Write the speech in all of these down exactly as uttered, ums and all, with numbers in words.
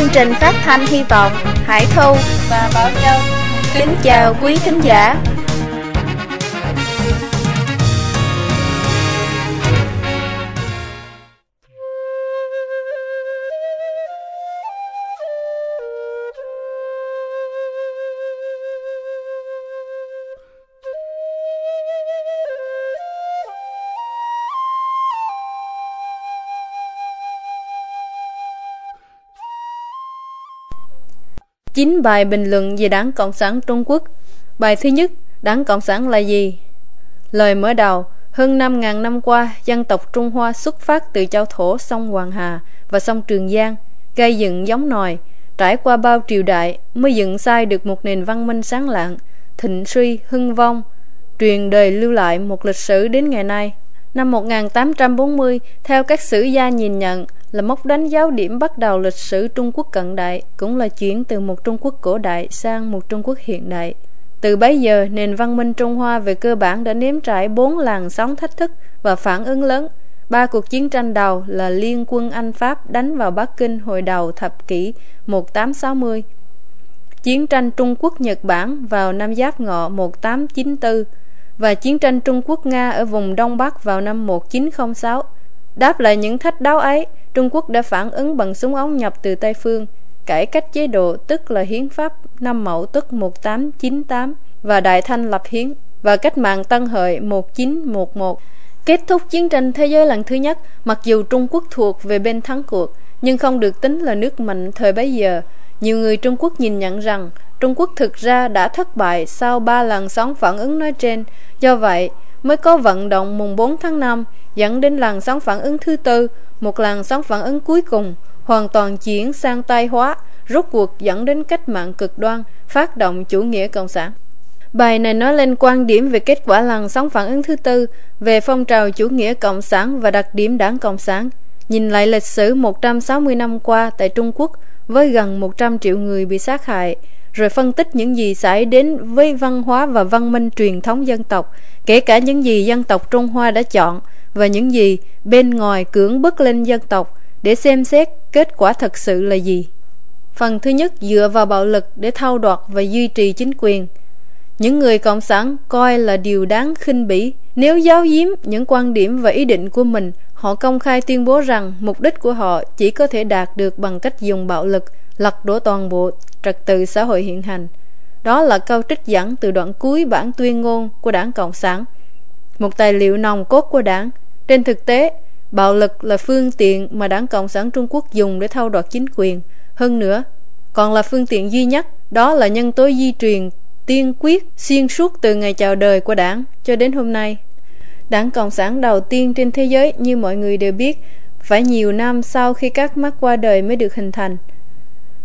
Chương trình phát thanh hy vọng Hải Thu và Bảo Châu kính chào quý khán giả. Chín bài bình luận về Đảng Cộng sản Trung Quốc. Bài thứ nhất, Đảng Cộng sản là gì? Lời mở đầu, hơn năm nghìn năm qua, dân tộc Trung Hoa xuất phát từ châu thổ sông Hoàng Hà và sông Trường Giang, gây dựng giống nòi, trải qua bao triều đại mới dựng xây được một nền văn minh sáng lạng, thịnh suy, hưng vong, truyền đời lưu lại một lịch sử đến ngày nay. Năm một nghìn tám trăm bốn mươi, theo các sử gia nhìn nhận, là mốc đánh dấu điểm bắt đầu lịch sử Trung Quốc cận đại, cũng là chuyển từ một Trung Quốc cổ đại sang một Trung Quốc hiện đại. Từ bấy giờ, nền văn minh Trung Hoa về cơ bản đã nếm trải bốn làn sóng thách thức và phản ứng lớn. Ba cuộc chiến tranh đầu là Liên quân Anh-Pháp đánh vào Bắc Kinh hồi đầu thập kỷ một nghìn tám trăm sáu mươi, chiến tranh Trung Quốc-Nhật Bản vào năm Giáp Ngọ một nghìn tám trăm chín mươi tư và chiến tranh Trung Quốc-Nga ở vùng Đông Bắc vào năm một nghìn chín trăm lẻ sáu. Đáp lại những thách đáo ấy, Trung Quốc đã phản ứng bằng súng ống nhập từ Tây phương, cải cách chế độ tức là hiến pháp năm Mậu Tuất một nghìn tám trăm chín mươi tám và Đại Thanh lập hiến và cách mạng Tân Hợi một nghìn chín trăm mười một. Kết thúc chiến tranh thế giới lần thứ nhất, mặc dù Trung Quốc thuộc về bên thắng cuộc nhưng không được tính là nước mạnh thời bấy giờ. Nhiều người Trung Quốc nhìn nhận rằng Trung Quốc thực ra đã thất bại sau ba làn sóng phản ứng nói trên, do vậy mới có vận động mùng bốn tháng năm dẫn đến làn sóng phản ứng thứ tư, một làn sóng phản ứng cuối cùng hoàn toàn chuyển sang Tây hóa, rốt cuộc dẫn đến cách mạng cực đoan, phát động chủ nghĩa cộng sản. Bài này nói lên quan điểm về kết quả làn sóng phản ứng thứ tư, về phong trào chủ nghĩa cộng sản và đặc điểm đảng cộng sản. Nhìn lại lịch sử một trăm sáu mươi năm qua tại Trung Quốc với gần một trăm triệu người bị sát hại, rồi phân tích những gì xảy đến với văn hóa và văn minh truyền thống dân tộc, kể cả những gì dân tộc Trung Hoa đã chọn và những gì bên ngoài cưỡng bức lên dân tộc, để xem xét kết quả thật sự là gì. Phần thứ nhất dựa vào bạo lực để thâu đoạt và duy trì chính quyền. Những người cộng sản coi là điều đáng khinh bỉ nếu giấu giếm những quan điểm và ý định của mình. Họ công khai tuyên bố rằng mục đích của họ chỉ có thể đạt được bằng cách dùng bạo lực, lật đổ toàn bộ trật tự xã hội hiện hành. Đó là câu trích dẫn từ đoạn cuối bản tuyên ngôn của Đảng Cộng sản, một tài liệu nòng cốt của đảng. Trên thực tế, bạo lực là phương tiện mà Đảng Cộng sản Trung Quốc dùng để thâu đoạt chính quyền. Hơn nữa, còn là phương tiện duy nhất. Đó là nhân tố di truyền tiên quyết xuyên suốt từ ngày chào đời của đảng cho đến hôm nay. Đảng Cộng sản đầu tiên trên thế giới, như mọi người đều biết, phải nhiều năm sau khi các Mác qua đời mới được hình thành.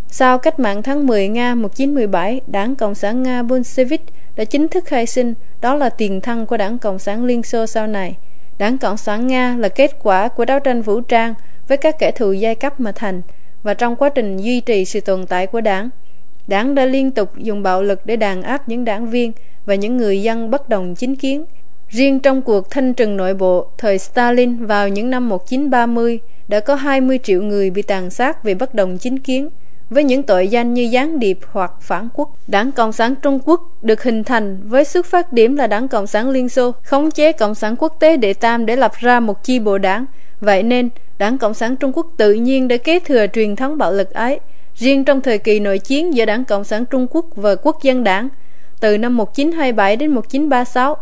Sau cách mạng tháng mười Nga một nghìn chín trăm mười bảy, Đảng Cộng sản Nga Bolshevik đã chính thức khai sinh, đó là tiền thân của Đảng Cộng sản Liên Xô sau này. Đảng Cộng sản Nga là kết quả của đấu tranh vũ trang với các kẻ thù giai cấp mà thành, và trong quá trình duy trì sự tồn tại của đảng, đảng đã liên tục dùng bạo lực để đàn áp những đảng viên và những người dân bất đồng chính kiến. Riêng trong cuộc thanh trừng nội bộ thời Stalin vào những năm một nghìn chín trăm ba mươi, đã có hai mươi triệu người bị tàn sát vì bất đồng chính kiến, với những tội danh như gián điệp hoặc phản quốc. Đảng Cộng sản Trung Quốc được hình thành với xuất phát điểm là Đảng Cộng sản Liên Xô, khống chế Cộng sản Quốc tế Đệ Tam để lập ra một chi bộ đảng. Vậy nên, Đảng Cộng sản Trung Quốc tự nhiên đã kế thừa truyền thống bạo lực ấy. Riêng trong thời kỳ nội chiến giữa Đảng Cộng sản Trung Quốc và Quốc dân đảng, từ năm một nghìn chín trăm hai mươi bảy đến một nghìn chín trăm ba mươi sáu,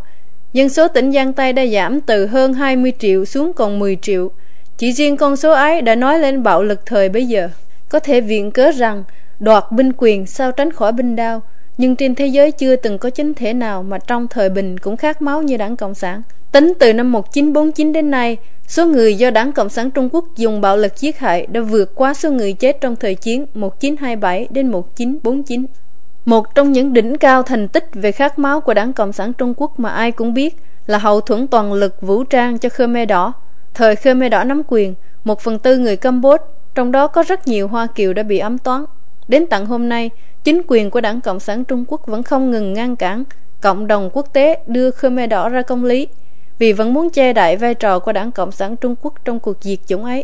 dân số tỉnh Giang Tây đã giảm từ hơn hai mươi triệu xuống còn mười triệu. Chỉ riêng con số ấy đã nói lên bạo lực thời bấy giờ. Có thể viện cớ rằng đoạt binh quyền sao tránh khỏi binh đao, nhưng trên thế giới chưa từng có chính thể nào mà trong thời bình cũng khát máu như Đảng Cộng sản. Tính từ năm một nghìn chín trăm bốn mươi chín đến nay, số người do Đảng Cộng sản Trung Quốc dùng bạo lực giết hại đã vượt qua số người chết trong thời chiến một nghìn chín trăm hai mươi bảy đến một nghìn chín trăm bốn mươi chín. Một trong những đỉnh cao thành tích về khát máu của Đảng Cộng sản Trung Quốc mà ai cũng biết là hậu thuẫn toàn lực vũ trang cho Khơ Mê Đỏ. Thời Khơ Mê Đỏ nắm quyền, một phần tư người Campuchia, trong đó có rất nhiều Hoa Kiều, đã bị ám toán. Đến tận hôm nay, chính quyền của Đảng Cộng sản Trung Quốc vẫn không ngừng ngăn cản cộng đồng quốc tế đưa Khmer Đỏ ra công lý, vì vẫn muốn che đậy vai trò của Đảng Cộng sản Trung Quốc trong cuộc diệt chủng ấy.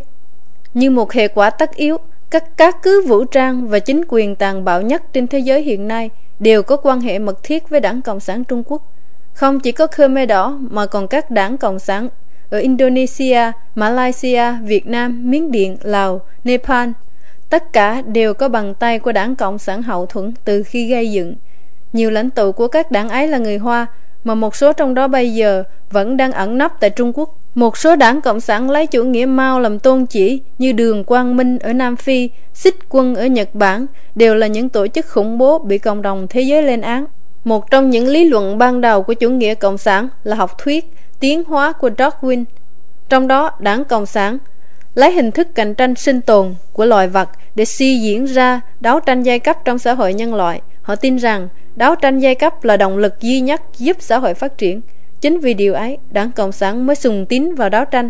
Như một hệ quả tất yếu, Các cá cứ vũ trang và chính quyền tàn bạo nhất trên thế giới hiện nay đều có quan hệ mật thiết với Đảng Cộng sản Trung Quốc. Không chỉ có Khơ Mê Đỏ mà còn các đảng Cộng sản ở Indonesia, Malaysia, Việt Nam, Miến Điện, Lào, Nepal. Tất cả đều có bàn tay của Đảng Cộng sản hậu thuẫn từ khi gây dựng. Nhiều lãnh tụ của các đảng ấy là người Hoa, mà một số trong đó bây giờ vẫn đang ẩn nấp tại Trung Quốc. Một số đảng Cộng sản lấy chủ nghĩa Mao làm tôn chỉ như Đường Quang Minh ở Nam Phi, Xích Quân ở Nhật Bản đều là những tổ chức khủng bố bị cộng đồng thế giới lên án. Một trong những lý luận ban đầu của chủ nghĩa Cộng sản là học thuyết tiến hóa của Darwin. Trong đó, đảng Cộng sản lấy hình thức cạnh tranh sinh tồn của loài vật để suy diễn ra đấu tranh giai cấp trong xã hội nhân loại. Họ tin rằng đấu tranh giai cấp là động lực duy nhất giúp xã hội phát triển. Chính vì điều ấy, đảng Cộng sản mới sùng tín vào đấu tranh,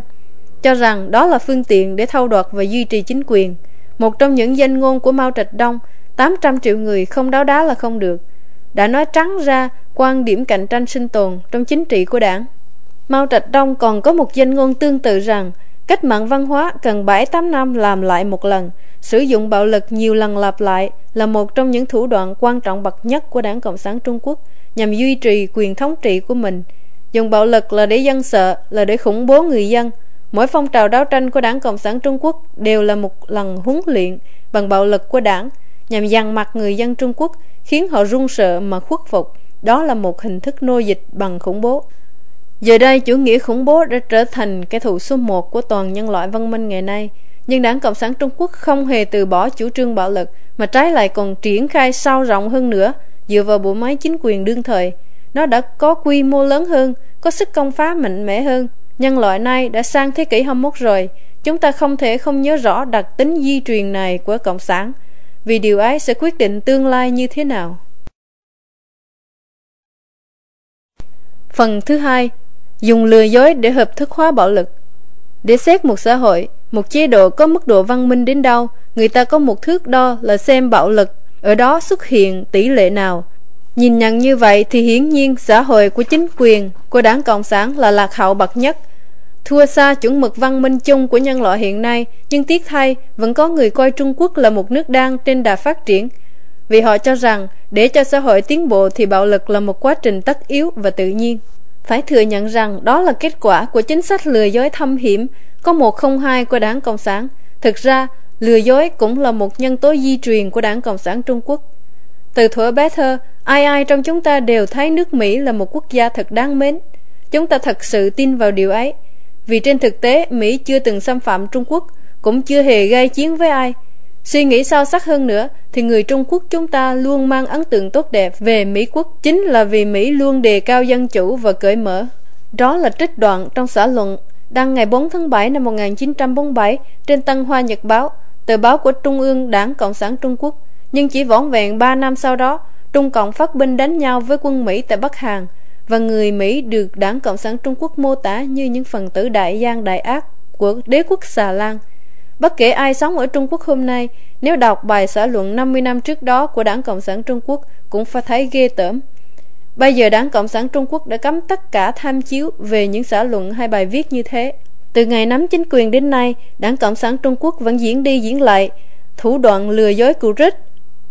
cho rằng đó là phương tiện để thâu đoạt và duy trì chính quyền. Một trong những danh ngôn của Mao Trạch Đông, tám trăm triệu người không đấu đá là không được, đã nói trắng ra quan điểm cạnh tranh sinh tồn trong chính trị của đảng. Mao Trạch Đông còn có một danh ngôn tương tự rằng cách mạng văn hóa cần bảy tám năm làm lại một lần, sử dụng bạo lực nhiều lần lặp lại là một trong những thủ đoạn quan trọng bậc nhất của Đảng Cộng sản Trung Quốc nhằm duy trì quyền thống trị của mình. Dùng bạo lực là để dân sợ, là để khủng bố người dân. Mỗi phong trào đấu tranh của Đảng Cộng sản Trung Quốc đều là một lần huấn luyện bằng bạo lực của đảng nhằm dằn mặt người dân Trung Quốc, khiến họ run sợ mà khuất phục. Đó là một hình thức nô dịch bằng khủng bố. Giờ đây, chủ nghĩa khủng bố đã trở thành kẻ thù số một của toàn nhân loại văn minh ngày nay. Nhưng Đảng Cộng sản Trung Quốc không hề từ bỏ chủ trương bạo lực, mà trái lại còn triển khai sâu rộng hơn nữa. Dựa vào bộ máy chính quyền đương thời, nó đã có quy mô lớn hơn, có sức công phá mạnh mẽ hơn. Nhân loại nay đã sang thế kỷ hai mươi mốt rồi, chúng ta không thể không nhớ rõ đặc tính di truyền này của Cộng sản, vì điều ấy sẽ quyết định tương lai như thế nào. Phần thứ hai, dùng lừa dối để hợp thức hóa bạo lực. Để xét một xã hội, một chế độ có mức độ văn minh đến đâu, người ta có một thước đo là xem bạo lực ở đó xuất hiện tỷ lệ nào. Nhìn nhận như vậy thì hiển nhiên xã hội của chính quyền, của Đảng Cộng sản là lạc hậu bậc nhất, thua xa chuẩn mực văn minh chung của nhân loại hiện nay. Nhưng tiếc thay, vẫn có người coi Trung Quốc là một nước đang trên đà phát triển, vì họ cho rằng để cho xã hội tiến bộ thì bạo lực là một quá trình tất yếu và tự nhiên. Phải thừa nhận rằng đó là kết quả của chính sách lừa dối thâm hiểm có một không hai của Đảng Cộng sản. Thực ra, lừa dối cũng là một nhân tố di truyền của Đảng Cộng sản Trung Quốc. Từ thuở bé thơ, ai ai trong chúng ta đều thấy nước Mỹ là một quốc gia thật đáng mến. Chúng ta thật sự tin vào điều ấy, vì trên thực tế Mỹ chưa từng xâm phạm Trung Quốc, cũng chưa hề gây chiến với ai. Suy nghĩ sâu sắc hơn nữa thì người Trung Quốc chúng ta luôn mang ấn tượng tốt đẹp về Mỹ quốc, chính là vì Mỹ luôn đề cao dân chủ và cởi mở. Đó là trích đoạn trong xã luận đăng ngày bốn tháng bảy năm một nghìn chín trăm bốn mươi bảy trên Tân Hoa Nhật Báo, tờ báo của Trung ương Đảng Cộng sản Trung Quốc. Nhưng chỉ vỏn vẹn ba năm sau đó, Trung Cộng phát binh đánh nhau với quân Mỹ tại Bắc Hàn, và người Mỹ được Đảng Cộng sản Trung Quốc mô tả như những phần tử đại gian đại ác của đế quốc Xà Lan. Bất kể ai sống ở Trung Quốc hôm nay, nếu đọc bài xã luận năm mươi năm trước đó của Đảng Cộng sản Trung Quốc cũng phải thấy ghê tởm. Bây giờ Đảng Cộng sản Trung Quốc đã cấm tất cả tham chiếu về những xã luận hay bài viết như thế. Từ ngày nắm chính quyền đến nay, Đảng Cộng sản Trung Quốc vẫn diễn đi diễn lại thủ đoạn lừa dối cũ rích: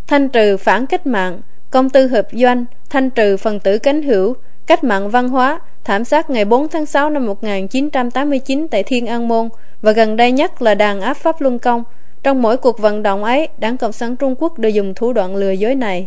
thanh trừ phản cách mạng, công tư hợp doanh, thanh trừ phần tử cánh hữu, cách mạng văn hóa, thảm sát ngày bốn tháng sáu năm một nghìn chín trăm tám mươi chín tại Thiên An Môn, và gần đây nhất là đàn áp Pháp Luân Công. Trong mỗi cuộc vận động ấy, Đảng Cộng sản Trung Quốc đều dùng thủ đoạn lừa dối này.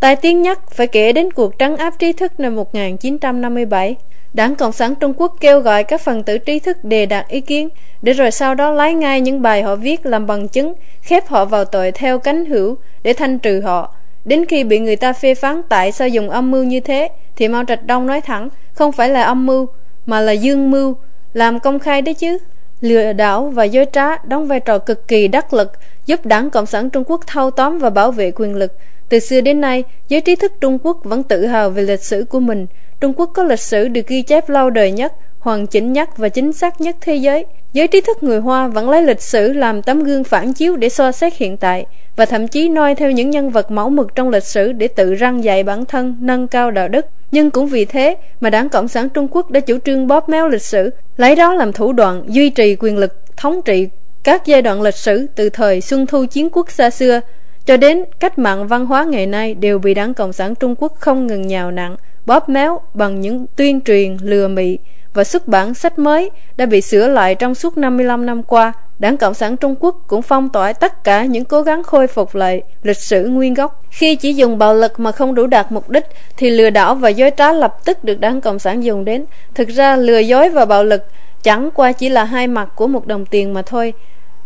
Tai tiếng nhất phải kể đến cuộc trấn áp trí thức năm một nghìn chín trăm năm mươi bảy. Đảng Cộng sản Trung Quốc kêu gọi các phần tử trí thức đề đạt ý kiến, để rồi sau đó lấy ngay những bài họ viết làm bằng chứng, khép họ vào tội theo cánh hữu để thanh trừ họ. Đến khi bị người ta phê phán tại sao dùng âm mưu như thế, thì Mao Trạch Đông nói thẳng không phải là âm mưu mà là dương mưu, làm công khai đấy chứ. Lừa đảo và dối trá đóng vai trò cực kỳ đắc lực, giúp Đảng Cộng sản Trung Quốc thâu tóm và bảo vệ quyền lực. Từ xưa đến nay, giới trí thức Trung Quốc vẫn tự hào về lịch sử của mình. Trung Quốc có lịch sử được ghi chép lâu đời nhất, hoàn chỉnh nhất và chính xác nhất thế giới. Giới trí thức người Hoa vẫn lấy lịch sử làm tấm gương phản chiếu để so xét hiện tại, và thậm chí noi theo những nhân vật mẫu mực trong lịch sử để tự răn dạy bản thân, nâng cao đạo đức. Nhưng cũng vì thế mà Đảng Cộng sản Trung Quốc đã chủ trương bóp méo lịch sử, lấy đó làm thủ đoạn duy trì quyền lực thống trị Các giai đoạn lịch sử từ thời Xuân Thu Chiến Quốc xa xưa cho đến cách mạng văn hóa ngày nay đều bị Đảng Cộng sản Trung Quốc không ngừng nhào nặn, bóp méo bằng những tuyên truyền lừa mị và xuất bản sách mới đã bị sửa lại trong suốt năm mươi lăm năm qua. Đảng Cộng sản Trung Quốc cũng phong tỏa tất cả những cố gắng khôi phục lại lịch sử nguyên gốc. Khi chỉ dùng bạo lực mà không đủ đạt mục đích thì lừa đảo và dối trá lập tức được Đảng Cộng sản dùng đến. Thực ra lừa dối và bạo lực chẳng qua chỉ là hai mặt của một đồng tiền mà thôi,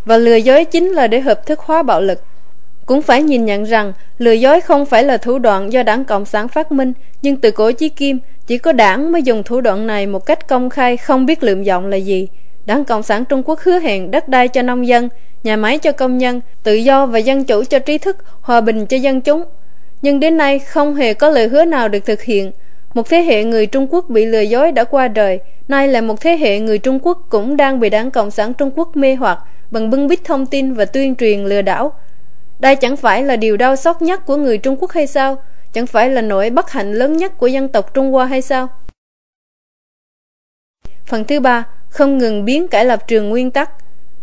và lừa dối chính là để hợp thức hóa bạo lực. Cũng phải nhìn nhận rằng lừa dối không phải là thủ đoạn do Đảng Cộng sản phát minh, nhưng từ cổ chí kim chỉ có đảng mới dùng thủ đoạn này một cách công khai, không biết lượm giọng là gì. Đảng Cộng sản Trung Quốc hứa hẹn đất đai cho nông dân, nhà máy cho công nhân, tự do và dân chủ cho trí thức, hòa bình cho dân chúng. Nhưng đến nay không hề có lời hứa nào được thực hiện. Một thế hệ người Trung Quốc bị lừa dối đã qua đời, nay là một thế hệ người Trung Quốc cũng đang bị Đảng Cộng sản Trung Quốc mê hoặc bằng bưng bít thông tin và tuyên truyền lừa đảo. Đây chẳng phải là điều đau xót nhất của người Trung Quốc hay sao? Chẳng phải là nỗi bất hạnh lớn nhất của dân tộc Trung Hoa hay sao? Phần thứ ba, không ngừng biến cải lập trường nguyên tắc.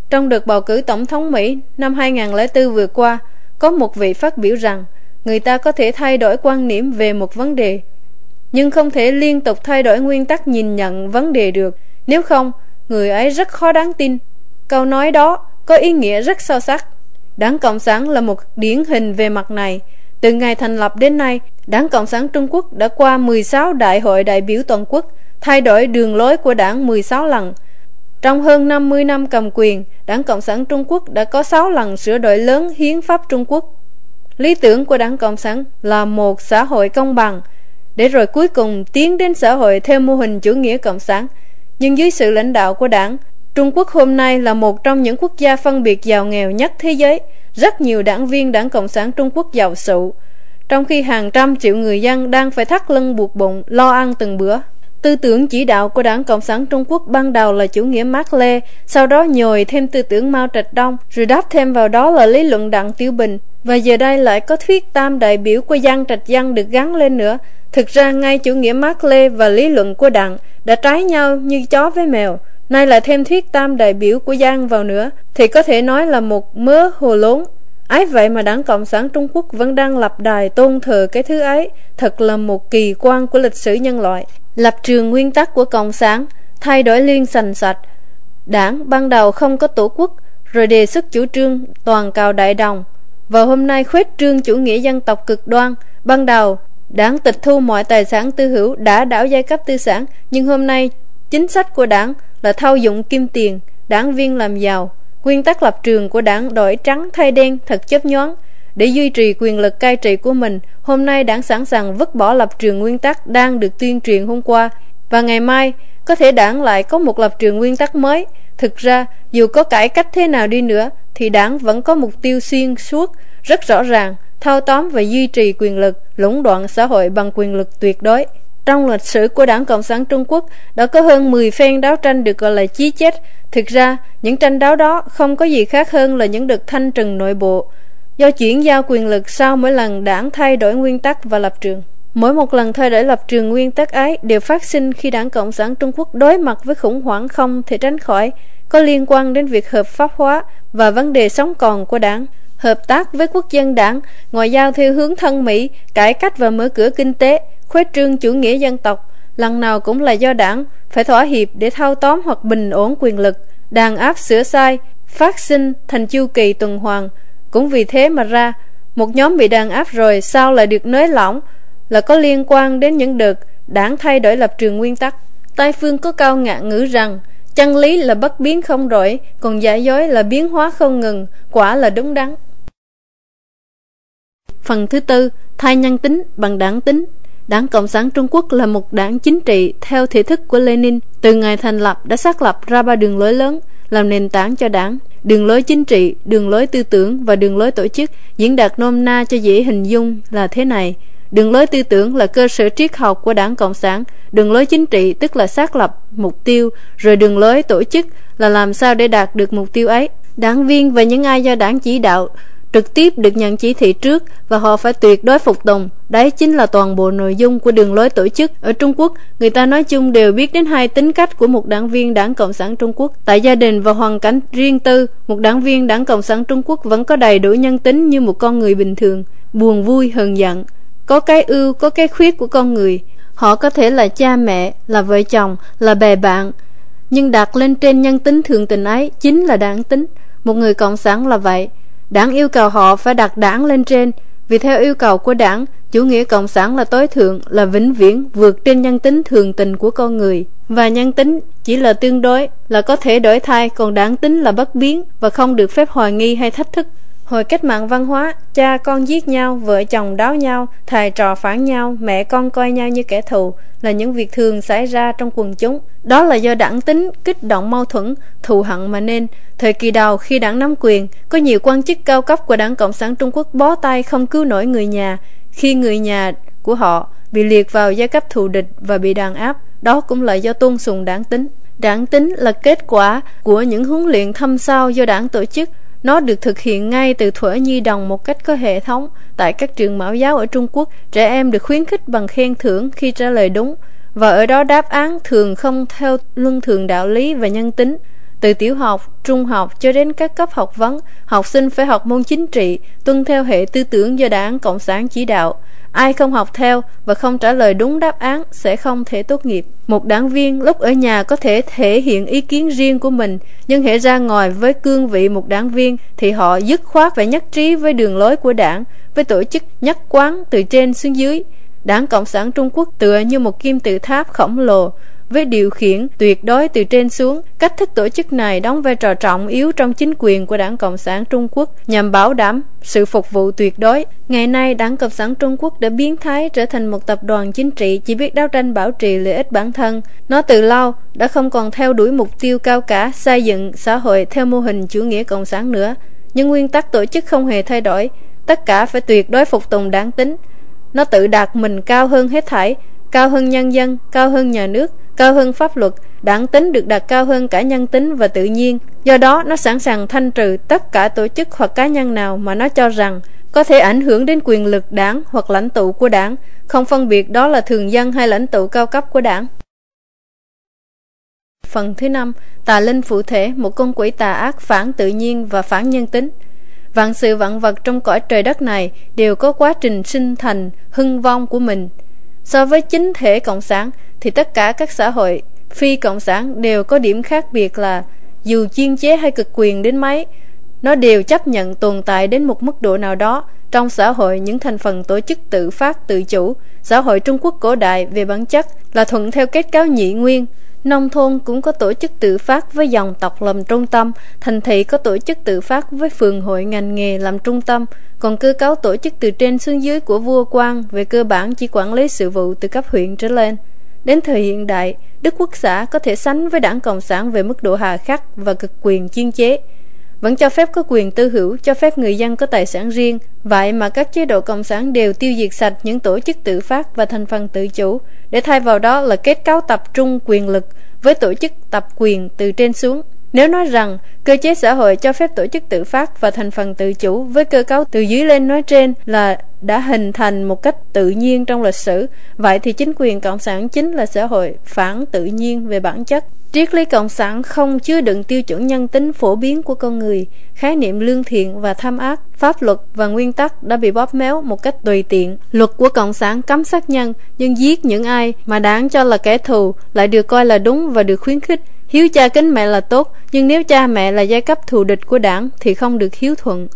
Trong đợt bầu cử tổng thống Mỹ năm hai không không bốn vừa qua, có một vị phát biểu rằng người ta có thể thay đổi quan niệm về một vấn đề, nhưng không thể liên tục thay đổi nguyên tắc nhìn nhận vấn đề được. Nếu không, người ấy rất khó đáng tin. Câu nói đó có ý nghĩa rất sâu sắc. Đảng Cộng sản là một điển hình về mặt này. Từ ngày thành lập đến nay, Đảng Cộng sản Trung Quốc đã qua mười sáu đại hội đại biểu toàn quốc, thay đổi đường lối của đảng mười sáu lần. Trong hơn năm mươi năm cầm quyền, Đảng Cộng sản Trung Quốc đã có sáu lần sửa đổi lớn hiến pháp Trung Quốc. Lý tưởng của Đảng Cộng sản là một xã hội công bằng, để rồi cuối cùng tiến đến xã hội theo mô hình chủ nghĩa cộng sản. Nhưng dưới sự lãnh đạo của đảng, Trung Quốc hôm nay là một trong những quốc gia phân biệt giàu nghèo nhất thế giới. Rất nhiều đảng viên Đảng Cộng sản Trung Quốc giàu sụ, trong khi hàng trăm triệu người dân đang phải thắt lưng buộc bụng lo ăn từng bữa. Tư tưởng chỉ đạo của Đảng Cộng sản Trung Quốc ban đầu là chủ nghĩa Marx Lê, sau đó nhồi thêm tư tưởng Mao Trạch Đông, rồi đáp thêm vào đó là lý luận Đặng Tiểu Bình, và giờ đây lại có thuyết tam đại biểu của Giang Trạch Dân được gắn lên nữa. Thực ra ngay chủ nghĩa Marx Lê và lý luận của Đặng đã trái nhau như chó với mèo, nay là thêm thuyết tam đại biểu của Giang vào nữa thì có thể nói là một mớ hồ lốn. Ấy vậy mà Đảng Cộng sản Trung Quốc vẫn đang lập đài tôn thờ cái thứ ấy, thật là một kỳ quan của lịch sử nhân loại. Lập trường nguyên tắc của Cộng sản thay đổi liên sành sạch. Đảng ban đầu không có tổ quốc, rồi đề xuất chủ trương toàn cầu đại đồng, và hôm nay khuếch trương chủ nghĩa dân tộc cực đoan. Ban đầu đảng tịch thu mọi tài sản tư hữu, đã đảo giai cấp tư sản, nhưng hôm nay chính sách của đảng là thao dụng kim tiền, đảng viên làm giàu. Nguyên tắc lập trường của đảng đổi trắng thay đen thật chớp nhoáng. Để duy trì quyền lực cai trị của mình, hôm nay đảng sẵn sàng vứt bỏ lập trường nguyên tắc đang được tuyên truyền hôm qua, và ngày mai có thể đảng lại có một lập trường nguyên tắc mới. Thực ra dù có cải cách thế nào đi nữa thì đảng vẫn có mục tiêu xuyên suốt rất rõ ràng, thâu tóm và duy trì quyền lực, lũng đoạn xã hội bằng quyền lực tuyệt đối. Trong lịch sử của Đảng Cộng sản Trung Quốc đã có hơn mười phen đáo tranh được gọi là chí chết. Thực ra, những tranh đáo đó không có gì khác hơn là những đợt thanh trừng nội bộ, do chuyển giao quyền lực sau mỗi lần đảng thay đổi nguyên tắc và lập trường. Mỗi một lần thay đổi lập trường nguyên tắc ấy đều phát sinh khi Đảng Cộng sản Trung Quốc đối mặt với khủng hoảng không thể tránh khỏi, có liên quan đến việc hợp pháp hóa và vấn đề sống còn của đảng. Hợp tác với quốc dân đảng, ngoại giao theo hướng thân Mỹ, cải cách và mở cửa kinh tế, khuếch trương chủ nghĩa dân tộc, lần nào cũng là do đảng phải thỏa hiệp để thâu tóm hoặc bình ổn quyền lực, đàn áp sửa sai, phát sinh thành chu kỳ tuần hoàn. Cũng vì thế mà ra, một nhóm bị đàn áp rồi sao lại được nới lỏng, là có liên quan đến những đợt đảng thay đổi lập trường nguyên tắc. Tây phương có câu ngạn ngữ rằng chân lý là bất biến không đổi, còn giả dối là biến hóa không ngừng, quả là đúng đắn. Phần thứ tư, thay nhân tính bằng đảng tính. Đảng Cộng sản Trung Quốc là một đảng chính trị theo thể thức của Lenin. Từ ngày thành lập đã xác lập ra ba đường lối lớn làm nền tảng cho đảng: đường lối chính trị, đường lối tư tưởng và đường lối tổ chức. Diễn đạt nôm na cho dễ hình dung là thế này: đường lối tư tưởng là cơ sở triết học của Đảng Cộng sản, đường lối chính trị tức là xác lập mục tiêu, rồi đường lối tổ chức là làm sao để đạt được mục tiêu ấy. Đảng viên và những ai do đảng chỉ đạo trực tiếp được nhận chỉ thị trước và họ phải tuyệt đối phục tùng. Đấy chính là toàn bộ nội dung của đường lối tổ chức. Ở Trung Quốc, người ta nói chung đều biết đến hai tính cách của một đảng viên Đảng Cộng sản Trung Quốc. Tại gia đình và hoàn cảnh riêng tư, một đảng viên Đảng Cộng sản Trung Quốc vẫn có đầy đủ nhân tính như một con người bình thường, buồn vui, hờn giận. Có cái ưu, có cái khuyết của con người. Họ có thể là cha mẹ, là vợ chồng, là bè bạn. Nhưng đặt lên trên nhân tính thường tình ấy chính là đảng tính. Một người cộng sản là vậy. Đảng yêu cầu họ phải đặt đảng lên trên. Vì theo yêu cầu của đảng, chủ nghĩa cộng sản là tối thượng, là vĩnh viễn, vượt trên nhân tính thường tình của con người. Và nhân tính chỉ là tương đối, là có thể đổi thay, còn đảng tính là bất biến và không được phép hoài nghi hay thách thức. Hồi cách mạng văn hóa, cha con giết nhau, vợ chồng đáo nhau, thầy trò phản nhau, mẹ con coi nhau như kẻ thù là những việc thường xảy ra trong quần chúng. Đó là do đảng tính kích động mâu thuẫn, thù hận mà nên. Thời kỳ đầu khi đảng nắm quyền, có nhiều quan chức cao cấp của Đảng Cộng sản Trung Quốc bó tay không cứu nổi người nhà, khi người nhà của họ bị liệt vào giai cấp thù địch và bị đàn áp. Đó cũng là do tôn sùng đảng tính. Đảng tính là kết quả của những huấn luyện thâm sâu do đảng tổ chức. Nó được thực hiện ngay từ thuở nhi đồng một cách có hệ thống. Tại các trường mẫu giáo ở Trung Quốc, trẻ em được khuyến khích bằng khen thưởng khi trả lời đúng, và ở đó đáp án thường không theo luân thường đạo lý và nhân tính. Từ tiểu học, trung học cho đến các cấp học vấn, học sinh phải học môn chính trị, tuân theo hệ tư tưởng do Đảng Cộng sản chỉ đạo. Ai không học theo và không trả lời đúng đáp án sẽ không thể tốt nghiệp. Một đảng viên lúc ở nhà có thể thể hiện ý kiến riêng của mình, nhưng hễ ra ngoài với cương vị một đảng viên thì họ dứt khoát phải nhất trí với đường lối của đảng, với tổ chức nhất quán từ trên xuống dưới. Đảng Cộng sản Trung Quốc tựa như một kim tự tháp khổng lồ, với điều khiển tuyệt đối từ trên xuống. Cách thức tổ chức này đóng vai trò trọng yếu trong chính quyền của Đảng Cộng sản Trung Quốc nhằm bảo đảm sự phục vụ tuyệt đối. Ngày nay, Đảng Cộng sản Trung Quốc đã biến thái trở thành một tập đoàn chính trị chỉ biết đấu tranh bảo trì lợi ích bản thân. Nó từ lâu đã không còn theo đuổi mục tiêu cao cả xây dựng xã hội theo mô hình chủ nghĩa cộng sản nữa. Nhưng nguyên tắc tổ chức không hề thay đổi, tất cả phải tuyệt đối phục tùng đảng tính. Nó tự đặt mình cao hơn hết thảy, cao hơn nhân dân, cao hơn nhà nước, cao hơn pháp luật. Đảng tính được đặt cao hơn cả nhân tính và tự nhiên. Do đó, nó sẵn sàng thanh trừ tất cả tổ chức hoặc cá nhân nào mà nó cho rằng có thể ảnh hưởng đến quyền lực đảng hoặc lãnh tụ của đảng, không phân biệt đó là thường dân hay lãnh tụ cao cấp của đảng. Phần thứ năm, tà linh phụ thể, một con quỷ tà ác phản tự nhiên và phản nhân tính. Vạn sự vạn vật trong cõi trời đất này đều có quá trình sinh thành, hưng vong của mình. So với chính thể cộng sản thì tất cả các xã hội phi cộng sản đều có điểm khác biệt là dù chuyên chế hay cực quyền đến mấy, nó đều chấp nhận tồn tại đến một mức độ nào đó trong xã hội những thành phần tổ chức tự phát tự chủ. Xã hội Trung Quốc cổ đại về bản chất là thuận theo kết cấu nhị nguyên. Nông thôn cũng có tổ chức tự phát với dòng tộc làm trung tâm, thành thị có tổ chức tự phát với phường hội ngành nghề làm trung tâm, còn cơ cấu tổ chức từ trên xuống dưới của vua quan về cơ bản chỉ quản lý sự vụ từ cấp huyện trở lên. Đến thời hiện đại, Đức Quốc xã có thể sánh với Đảng Cộng sản về mức độ hà khắc và cực quyền chuyên chế, vẫn cho phép có quyền tư hữu, cho phép người dân có tài sản riêng. Vậy mà các chế độ cộng sản đều tiêu diệt sạch những tổ chức tự phát và thành phần tự chủ, để thay vào đó là kết cấu tập trung quyền lực với tổ chức tập quyền từ trên xuống. Nếu nói rằng cơ chế xã hội cho phép tổ chức tự phát và thành phần tự chủ với cơ cấu từ dưới lên nói trên là đã hình thành một cách tự nhiên trong lịch sử, vậy thì chính quyền cộng sản chính là xã hội phản tự nhiên về bản chất. Triết lý cộng sản không chứa đựng tiêu chuẩn nhân tính phổ biến của con người, khái niệm lương thiện và tham ác, pháp luật và nguyên tắc đã bị bóp méo một cách tùy tiện. Luật của cộng sản cấm sát nhân, nhưng giết những ai mà đảng cho là kẻ thù lại được coi là đúng và được khuyến khích. Hiếu cha kính mẹ là tốt, nhưng nếu cha mẹ là giai cấp thù địch của đảng thì không được hiếu thuận.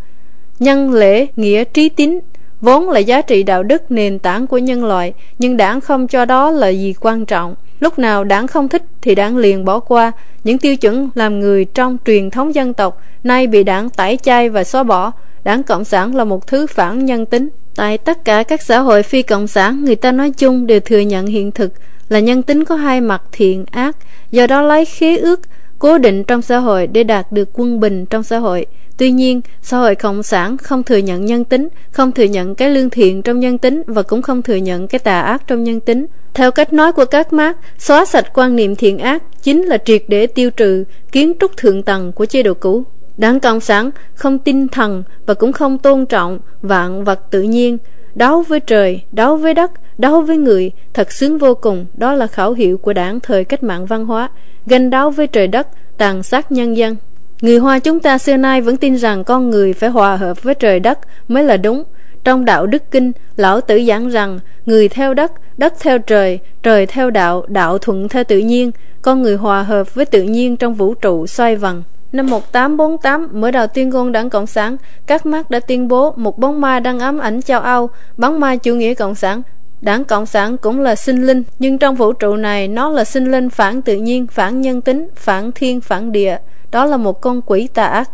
Nhân lễ, nghĩa, trí tín vốn là giá trị đạo đức nền tảng của nhân loại, nhưng đảng không cho đó là gì quan trọng. Lúc nào đảng không thích thì đảng liền bỏ qua. Những tiêu chuẩn làm người trong truyền thống dân tộc nay bị đảng tẩy chay và xóa bỏ. Đảng Cộng sản là một thứ phản nhân tính. Tại tất cả các xã hội phi cộng sản, người ta nói chung đều thừa nhận hiện thực là nhân tính có hai mặt thiện ác, do đó lấy khế ước cố định trong xã hội để đạt được quân bình trong xã hội. Tuy nhiên, xã hội cộng sản không thừa nhận nhân tính, không thừa nhận cái lương thiện trong nhân tính và cũng không thừa nhận cái tà ác trong nhân tính. Theo cách nói của các Marx, xóa sạch quan niệm thiện ác chính là triệt để tiêu trừ kiến trúc thượng tầng của chế độ cũ. Đảng Cộng sản không tin thần và cũng không tôn trọng vạn vật tự nhiên. Đấu với trời, đấu với đất, đấu với người, thật sướng vô cùng. Đó là khẩu hiệu của đảng thời cách mạng văn hóa. Ganh đấu với trời đất, tàn sát nhân dân. Người Hoa chúng ta xưa nay vẫn tin rằng con người phải hòa hợp với trời đất mới là đúng. Trong Đạo Đức Kinh, Lão Tử giảng rằng người theo đất, đất theo trời, trời theo đạo, đạo thuận theo tự nhiên. Con người hòa hợp với tự nhiên trong vũ trụ xoay vần. Năm một nghìn tám trăm bốn mươi tám, mở đầu tuyên ngôn Đảng Cộng sản, các Marx đã tuyên bố một bóng ma đang ám ảnh châu Âu, bóng ma chủ nghĩa cộng sản. Đảng Cộng sản cũng là sinh linh, nhưng trong vũ trụ này nó là sinh linh phản tự nhiên, phản nhân tính, phản thiên, phản địa. Đó là một con quỷ tà ác.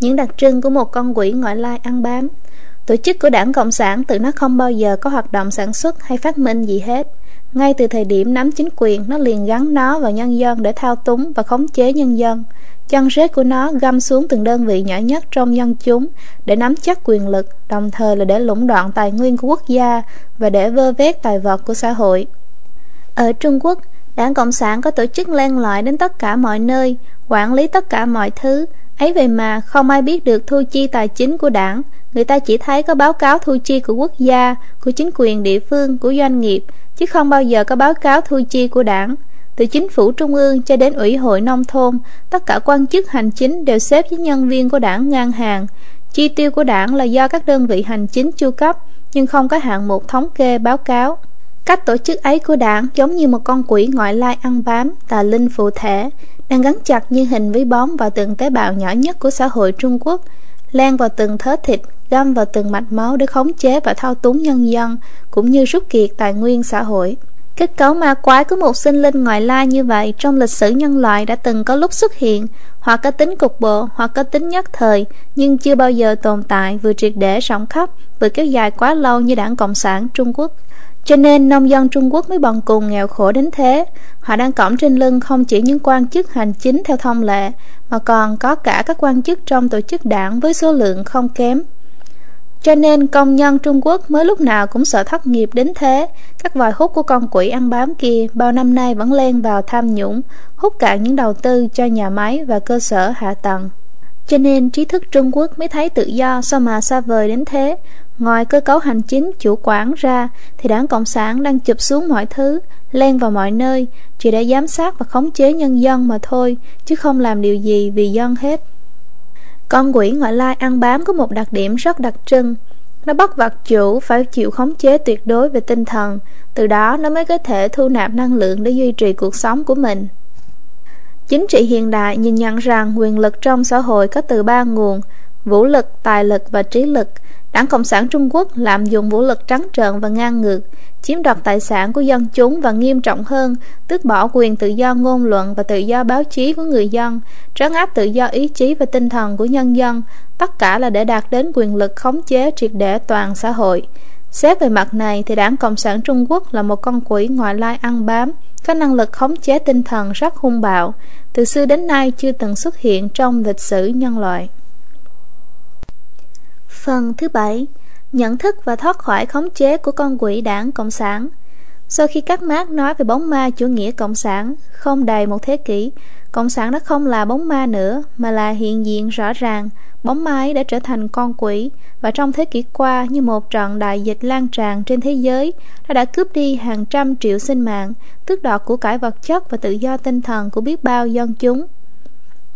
Những đặc trưng của một con quỷ ngoại lai ăn bám. Tổ chức của Đảng Cộng sản tự nó không bao giờ có hoạt động sản xuất hay phát minh gì hết. Ngay từ thời điểm nắm chính quyền, nó liền gắn nó vào nhân dân để thao túng và khống chế nhân dân. Chân rết của nó găm xuống từng đơn vị nhỏ nhất trong dân chúng để nắm chắc quyền lực, đồng thời là để lũng đoạn tài nguyên của quốc gia và để vơ vét tài vật của xã hội. Ở Trung Quốc, Đảng Cộng sản có tổ chức len lỏi đến tất cả mọi nơi, quản lý tất cả mọi thứ. Ấy vậy mà không ai biết được thu chi tài chính của đảng. Người ta chỉ thấy có báo cáo thu chi của quốc gia, của chính quyền địa phương, của doanh nghiệp, chứ không bao giờ có báo cáo thu chi của đảng. Từ chính phủ trung ương cho đến ủy hội nông thôn, tất cả quan chức hành chính đều xếp với nhân viên của đảng ngang hàng. Chi tiêu của đảng là do các đơn vị hành chính chu cấp, nhưng không có hạng mục thống kê báo cáo. Cách tổ chức ấy của đảng giống như một con quỷ ngoại lai ăn bám, tà linh phụ thể, đang gắn chặt như hình với bóng vào từng tế bào nhỏ nhất của xã hội Trung Quốc, len vào từng thớ thịt, găm vào từng mạch máu để khống chế và thao túng nhân dân, cũng như rút kiệt tài nguyên xã hội. Kết cấu ma quái của một sinh linh ngoại lai như vậy trong lịch sử nhân loại đã từng có lúc xuất hiện, hoặc có tính cục bộ, hoặc có tính nhất thời, nhưng chưa bao giờ tồn tại vừa triệt để rộng khắp, vừa kéo dài quá lâu như Đảng Cộng sản Trung Quốc. Cho nên nông dân Trung Quốc mới bần cùng nghèo khổ đến thế. Họ đang cõng trên lưng không chỉ những quan chức hành chính theo thông lệ, mà còn có cả các quan chức trong tổ chức đảng với số lượng không kém. Cho nên công nhân Trung Quốc mới lúc nào cũng sợ thất nghiệp đến thế. Các vòi hút của con quỷ ăn bám kia bao năm nay vẫn len vào tham nhũng, hút cạn những đầu tư cho nhà máy và cơ sở hạ tầng. Cho nên trí thức Trung Quốc mới thấy tự do sao mà xa vời đến thế. Ngoài cơ cấu hành chính chủ quản ra thì Đảng Cộng sản đang chụp xuống mọi thứ, len vào mọi nơi, chỉ để giám sát và khống chế nhân dân mà thôi, chứ không làm điều gì vì dân hết. Con quỷ ngoại lai ăn bám có một đặc điểm rất đặc trưng. Nó bắt vật chủ phải chịu khống chế tuyệt đối về tinh thần, từ đó nó mới có thể thu nạp năng lượng để duy trì cuộc sống của mình. Chính trị hiện đại nhìn nhận rằng quyền lực trong xã hội có từ ba nguồn: vũ lực, tài lực và trí lực. Đảng Cộng sản Trung Quốc lạm dụng vũ lực trắng trợn và ngang ngược, chiếm đoạt tài sản của dân chúng và nghiêm trọng hơn, tước bỏ quyền tự do ngôn luận và tự do báo chí của người dân, trấn áp tự do ý chí và tinh thần của nhân dân, tất cả là để đạt đến quyền lực khống chế triệt để toàn xã hội. Xét về mặt này thì Đảng Cộng sản Trung Quốc là một con quỷ ngoại lai ăn bám, có năng lực khống chế tinh thần rất hung bạo, từ xưa đến nay chưa từng xuất hiện trong lịch sử nhân loại. Phần thứ bảy, nhận thức và thoát khỏi khống chế của con quỷ Đảng Cộng sản. Sau khi các Marx nói về bóng ma chủ nghĩa cộng sản, không đầy một thế kỷ, cộng sản đã không là bóng ma nữa mà là hiện diện rõ ràng. Bóng ma ấy đã trở thành con quỷ, và trong thế kỷ qua, như một trận đại dịch lan tràn trên thế giới, nó đã cướp đi hàng trăm triệu sinh mạng, tước đoạt của cải vật chất và tự do tinh thần của biết bao dân chúng.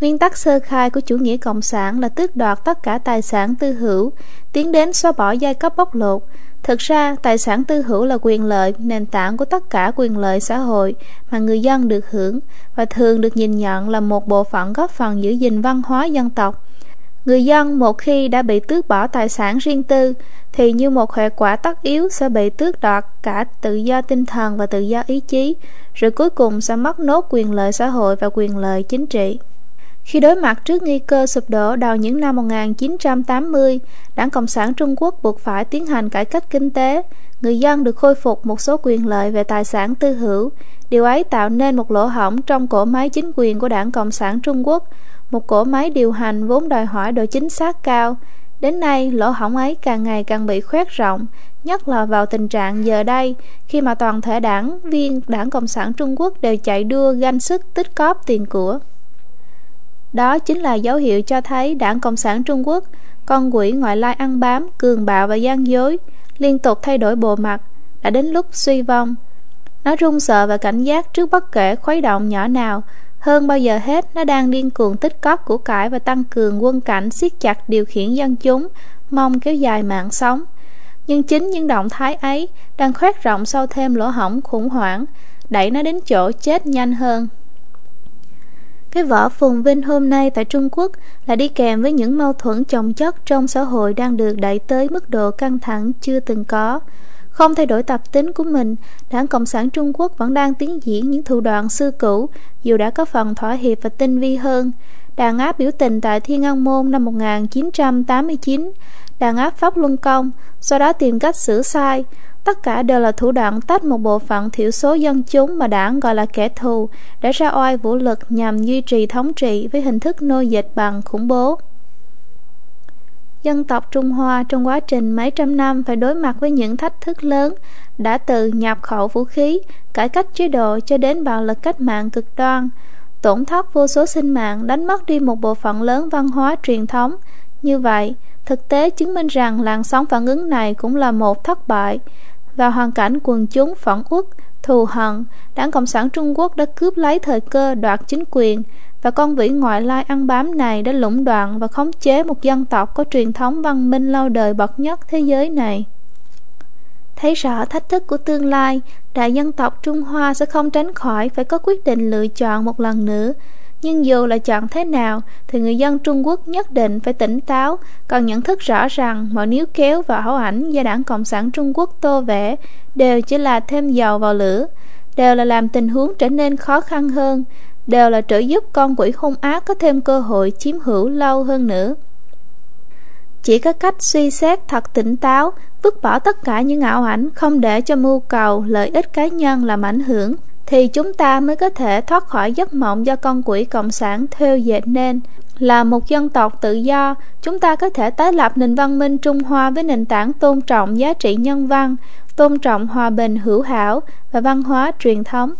Nguyên tắc sơ khai của chủ nghĩa cộng sản là tước đoạt tất cả tài sản tư hữu, tiến đến xóa bỏ giai cấp bóc lột. Thực ra, tài sản tư hữu là quyền lợi nền tảng của tất cả quyền lợi xã hội mà người dân được hưởng, và thường được nhìn nhận là một bộ phận góp phần giữ gìn văn hóa dân tộc. Người dân một khi đã bị tước bỏ tài sản riêng tư thì như một hệ quả tất yếu sẽ bị tước đoạt cả tự do tinh thần và tự do ý chí, rồi cuối cùng sẽ mất nốt quyền lợi xã hội và quyền lợi chính trị. Khi đối mặt trước nguy cơ sụp đổ đầu những năm một nghìn chín trăm tám mươi, Đảng Cộng sản Trung Quốc buộc phải tiến hành cải cách kinh tế. Người dân được khôi phục một số quyền lợi về tài sản tư hữu. Điều ấy tạo nên một lỗ hổng trong cỗ máy chính quyền của Đảng Cộng sản Trung Quốc, một cỗ máy điều hành vốn đòi hỏi độ chính xác cao. Đến nay, lỗ hổng ấy càng ngày càng bị khoét rộng, nhất là vào tình trạng giờ đây, khi mà toàn thể đảng viên Đảng Cộng sản Trung Quốc đều chạy đua ganh sức tích cóp tiền của. Đó chính là dấu hiệu cho thấy Đảng Cộng sản Trung Quốc, con quỷ ngoại lai ăn bám, cường bạo và gian dối, liên tục thay đổi bộ mặt, đã đến lúc suy vong. Nó run sợ và cảnh giác trước bất kể khuấy động nhỏ nào. Hơn bao giờ hết, nó đang điên cuồng tích cóp của cải và tăng cường quân cảnh, siết chặt điều khiển dân chúng, mong kéo dài mạng sống. Nhưng chính những động thái ấy đang khoét rộng sâu thêm lỗ hổng khủng hoảng, đẩy nó đến chỗ chết nhanh hơn. Cái vỏ phồn vinh hôm nay tại Trung Quốc là đi kèm với những mâu thuẫn chồng chất trong xã hội đang được đẩy tới mức độ căng thẳng chưa từng có. Không thay đổi tập tính của mình, Đảng Cộng sản Trung Quốc vẫn đang tiến diễn những thủ đoạn xưa cũ, dù đã có phần thỏa hiệp và tinh vi hơn. Đàn áp biểu tình tại Thiên An Môn năm một nghìn chín trăm tám mươi chín, đàn áp Pháp Luân Công, sau đó tìm cách sửa sai. Tất cả đều là thủ đoạn tách một bộ phận thiểu số dân chúng mà đảng gọi là kẻ thù để ra oai vũ lực nhằm duy trì thống trị với hình thức nô dịch bằng khủng bố. Dân tộc Trung Hoa trong quá trình mấy trăm năm phải đối mặt với những thách thức lớn, đã từ nhập khẩu vũ khí, cải cách chế độ cho đến bạo lực cách mạng cực đoan, tổn thất vô số sinh mạng, đánh mất đi một bộ phận lớn văn hóa truyền thống. Như vậy, thực tế chứng minh rằng làn sóng phản ứng này cũng là một thất bại. Và hoàn cảnh quần chúng phẫn uất, thù hận, Đảng Cộng sản Trung Quốc đã cướp lấy thời cơ đoạt chính quyền, và con vĩ ngoại lai ăn bám này đã lũng đoạn và khống chế một dân tộc có truyền thống văn minh lâu đời bậc nhất thế giới này. Thấy rõ thách thức của tương lai, đại dân tộc Trung Hoa sẽ không tránh khỏi phải có quyết định lựa chọn một lần nữa. Nhưng dù là chọn thế nào thì người dân Trung Quốc nhất định phải tỉnh táo, còn nhận thức rõ rằng mọi níu kéo và hảo ảnh do Đảng Cộng sản Trung Quốc tô vẽ đều chỉ là thêm dầu vào lửa, đều là làm tình huống trở nên khó khăn hơn, đều là trợ giúp con quỷ hung ác có thêm cơ hội chiếm hữu lâu hơn nữa. Chỉ có cách suy xét thật tỉnh táo, vứt bỏ tất cả những ảo ảnh, không để cho mưu cầu lợi ích cá nhân làm ảnh hưởng, thì chúng ta mới có thể thoát khỏi giấc mộng do con quỷ cộng sản thêu dệt nên. Là một dân tộc tự do, chúng ta có thể tái lập nền văn minh Trung Hoa với nền tảng tôn trọng giá trị nhân văn, tôn trọng hòa bình hữu hảo và văn hóa truyền thống.